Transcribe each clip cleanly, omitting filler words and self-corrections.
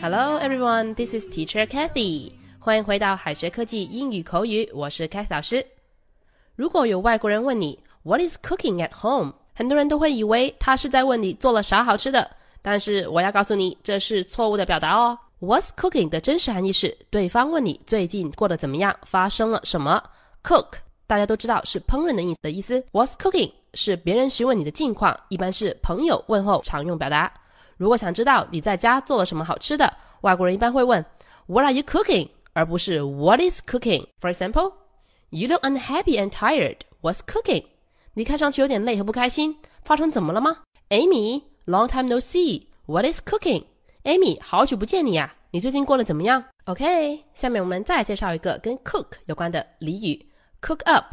Hello everyone, this is Teacher Kathy. 欢迎回到海学科技英语口语，我是 Kathy 老师。如果有外国人问你 What is cooking at home? 很多人都会以为他是在问你做了啥好吃的，但是我要告诉你，这是错误的表达哦。What's cooking 的真实含义是对方问你最近过得怎么样，发生了什么。Cook 大家都知道是烹饪的意思。What's cooking 是别人询问你的近况，一般是朋友问候常用表达。如果想知道你在家做了什么好吃的，外国人一般会问 What are you cooking? 而不是 What is cooking? For example, You look unhappy and tired. What's cooking? 你看上去有点累和不开心，发生怎么了吗？ Amy, long time no see. What is cooking?Amy, 好久不见你呀，你最近过得怎么样？ OK, 下面我们再来介绍一个跟 cook 有关的俚语 Cook up.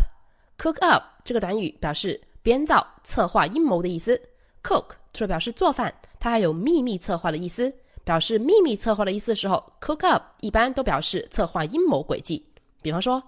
Cook up 这个短语表示编造、策划、阴谋的意思。 Cook 除了表示做饭，它还有秘密策划的意思。表示秘密策划的意思的时候， Cook up 一般都表示策划阴谋诡计。比方说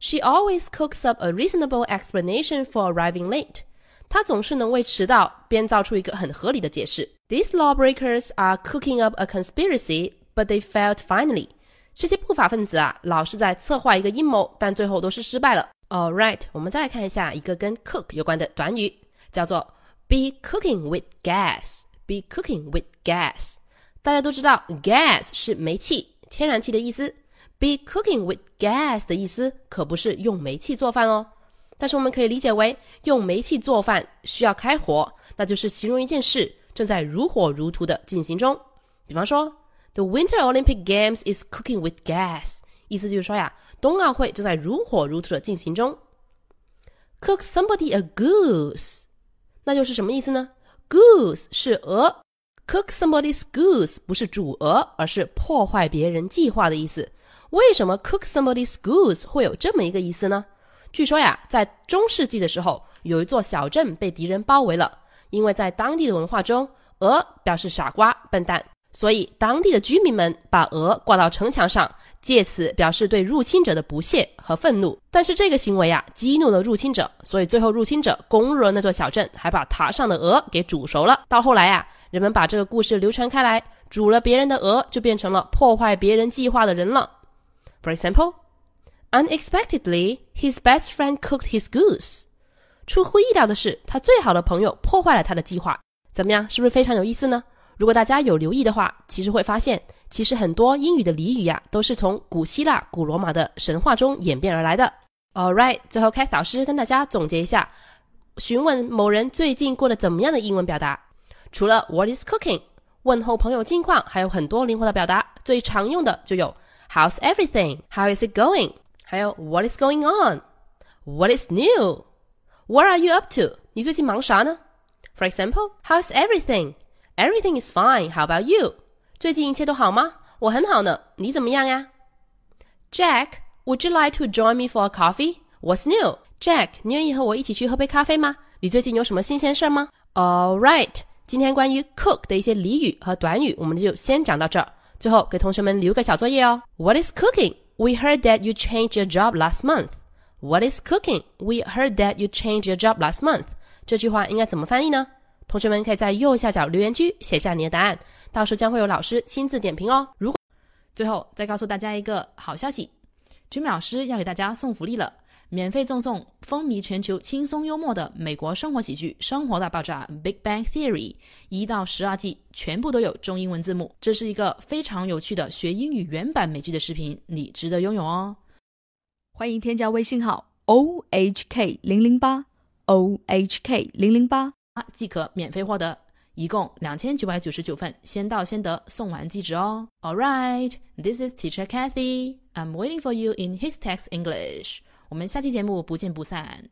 She always cooks up a reasonable explanation for arriving late.他总是能为迟到编造出一个很合理的解释。These lawbreakers are cooking up a conspiracy, but they failed finally. 这些不法分子啊，老是在策划一个阴谋，但最后都是失败了。All right, 我们再来看一下一个跟 cook 有关的短语，叫做 be cooking with gas. Be cooking with gas. 大家都知道 gas 是煤气、天然气的意思。Be cooking with gas 的意思可不是用煤气做饭哦。但是我们可以理解为用煤气做饭需要开火，那就是形容一件事正在如火如荼的进行中。比方说 The Winter Olympic Games is cooking with gas， 意思就是说呀，冬奥会正在如火如荼的进行中。Cook somebody a goose， 那就是什么意思呢？ Goose 是鹅， Cook somebody's goose 不是煮鹅，而是破坏别人计划的意思。为什么 cook somebody's goose 会有这么一个意思呢？据说呀，在中世纪的时候，有一座小镇被敌人包围了。因为在当地的文化中，鹅表示傻瓜、笨蛋，所以当地的居民们把鹅挂到城墙上，借此表示对入侵者的不屑和愤怒。但是这个行为啊，激怒了入侵者，所以最后入侵者攻入了那座小镇，还把塔上的鹅给煮熟了。到后来啊，人们把这个故事流传开来，煮了别人的鹅就变成了破坏别人计划的人了。For example.Unexpectedly, his best friend cooked his goose. 出乎意料的是，他最好的朋友破坏了他的计划。怎么样，是不是非常有意思呢？如果大家有留意的话，其实会发现，其实很多英语的俚语呀，都是从古希腊、古罗马的神话中演变而来的。All right, 最后Kathy老师跟大家总结一下，询问某人最近过得怎么样的英文表达，除了 What is cooking? 问候朋友近况，还有很多灵活的表达，最常用的就有 How's everything? How is it going?还有 What is going on? What is new? What are you up to? 你最近忙啥呢？ For example, How's everything? Everything is fine. How about you? 最近一切都好吗？我很好呢，你怎么样呀？ Jack, would you like to join me for a coffee? What's new? Jack, 你愿意和我一起去喝杯咖啡吗？你最近有什么新鲜事吗？ All right, 今天关于 cook 的一些俚语和短语我们就先讲到这儿。最后给同学们留个小作业哦。 What is cooking?We heard that you changed your job last month. What is cooking? We heard that you changed your job last month. 这句话应该怎么翻译呢？同学们可以在右下角留言区写下你的答案，到时将会有老师亲自点评哦。如果最后再告诉大家一个好消息，Jimmy老师要给大家送福利了，免费赠送风靡全球、轻松幽默的美国生活喜剧《生活大爆炸》Big Bang Theory 1到12季，全部都有中英文字幕。这是一个非常有趣的学英语原版美剧的视频，你值得拥有哦！欢迎添加微信号 OHK008 OHK008 即可免费获得，一共2999份，先到先得，送完即止哦。All right, this is Teacher Kathy. I'm waiting for you in His Text English. 我们下期节目不见不散。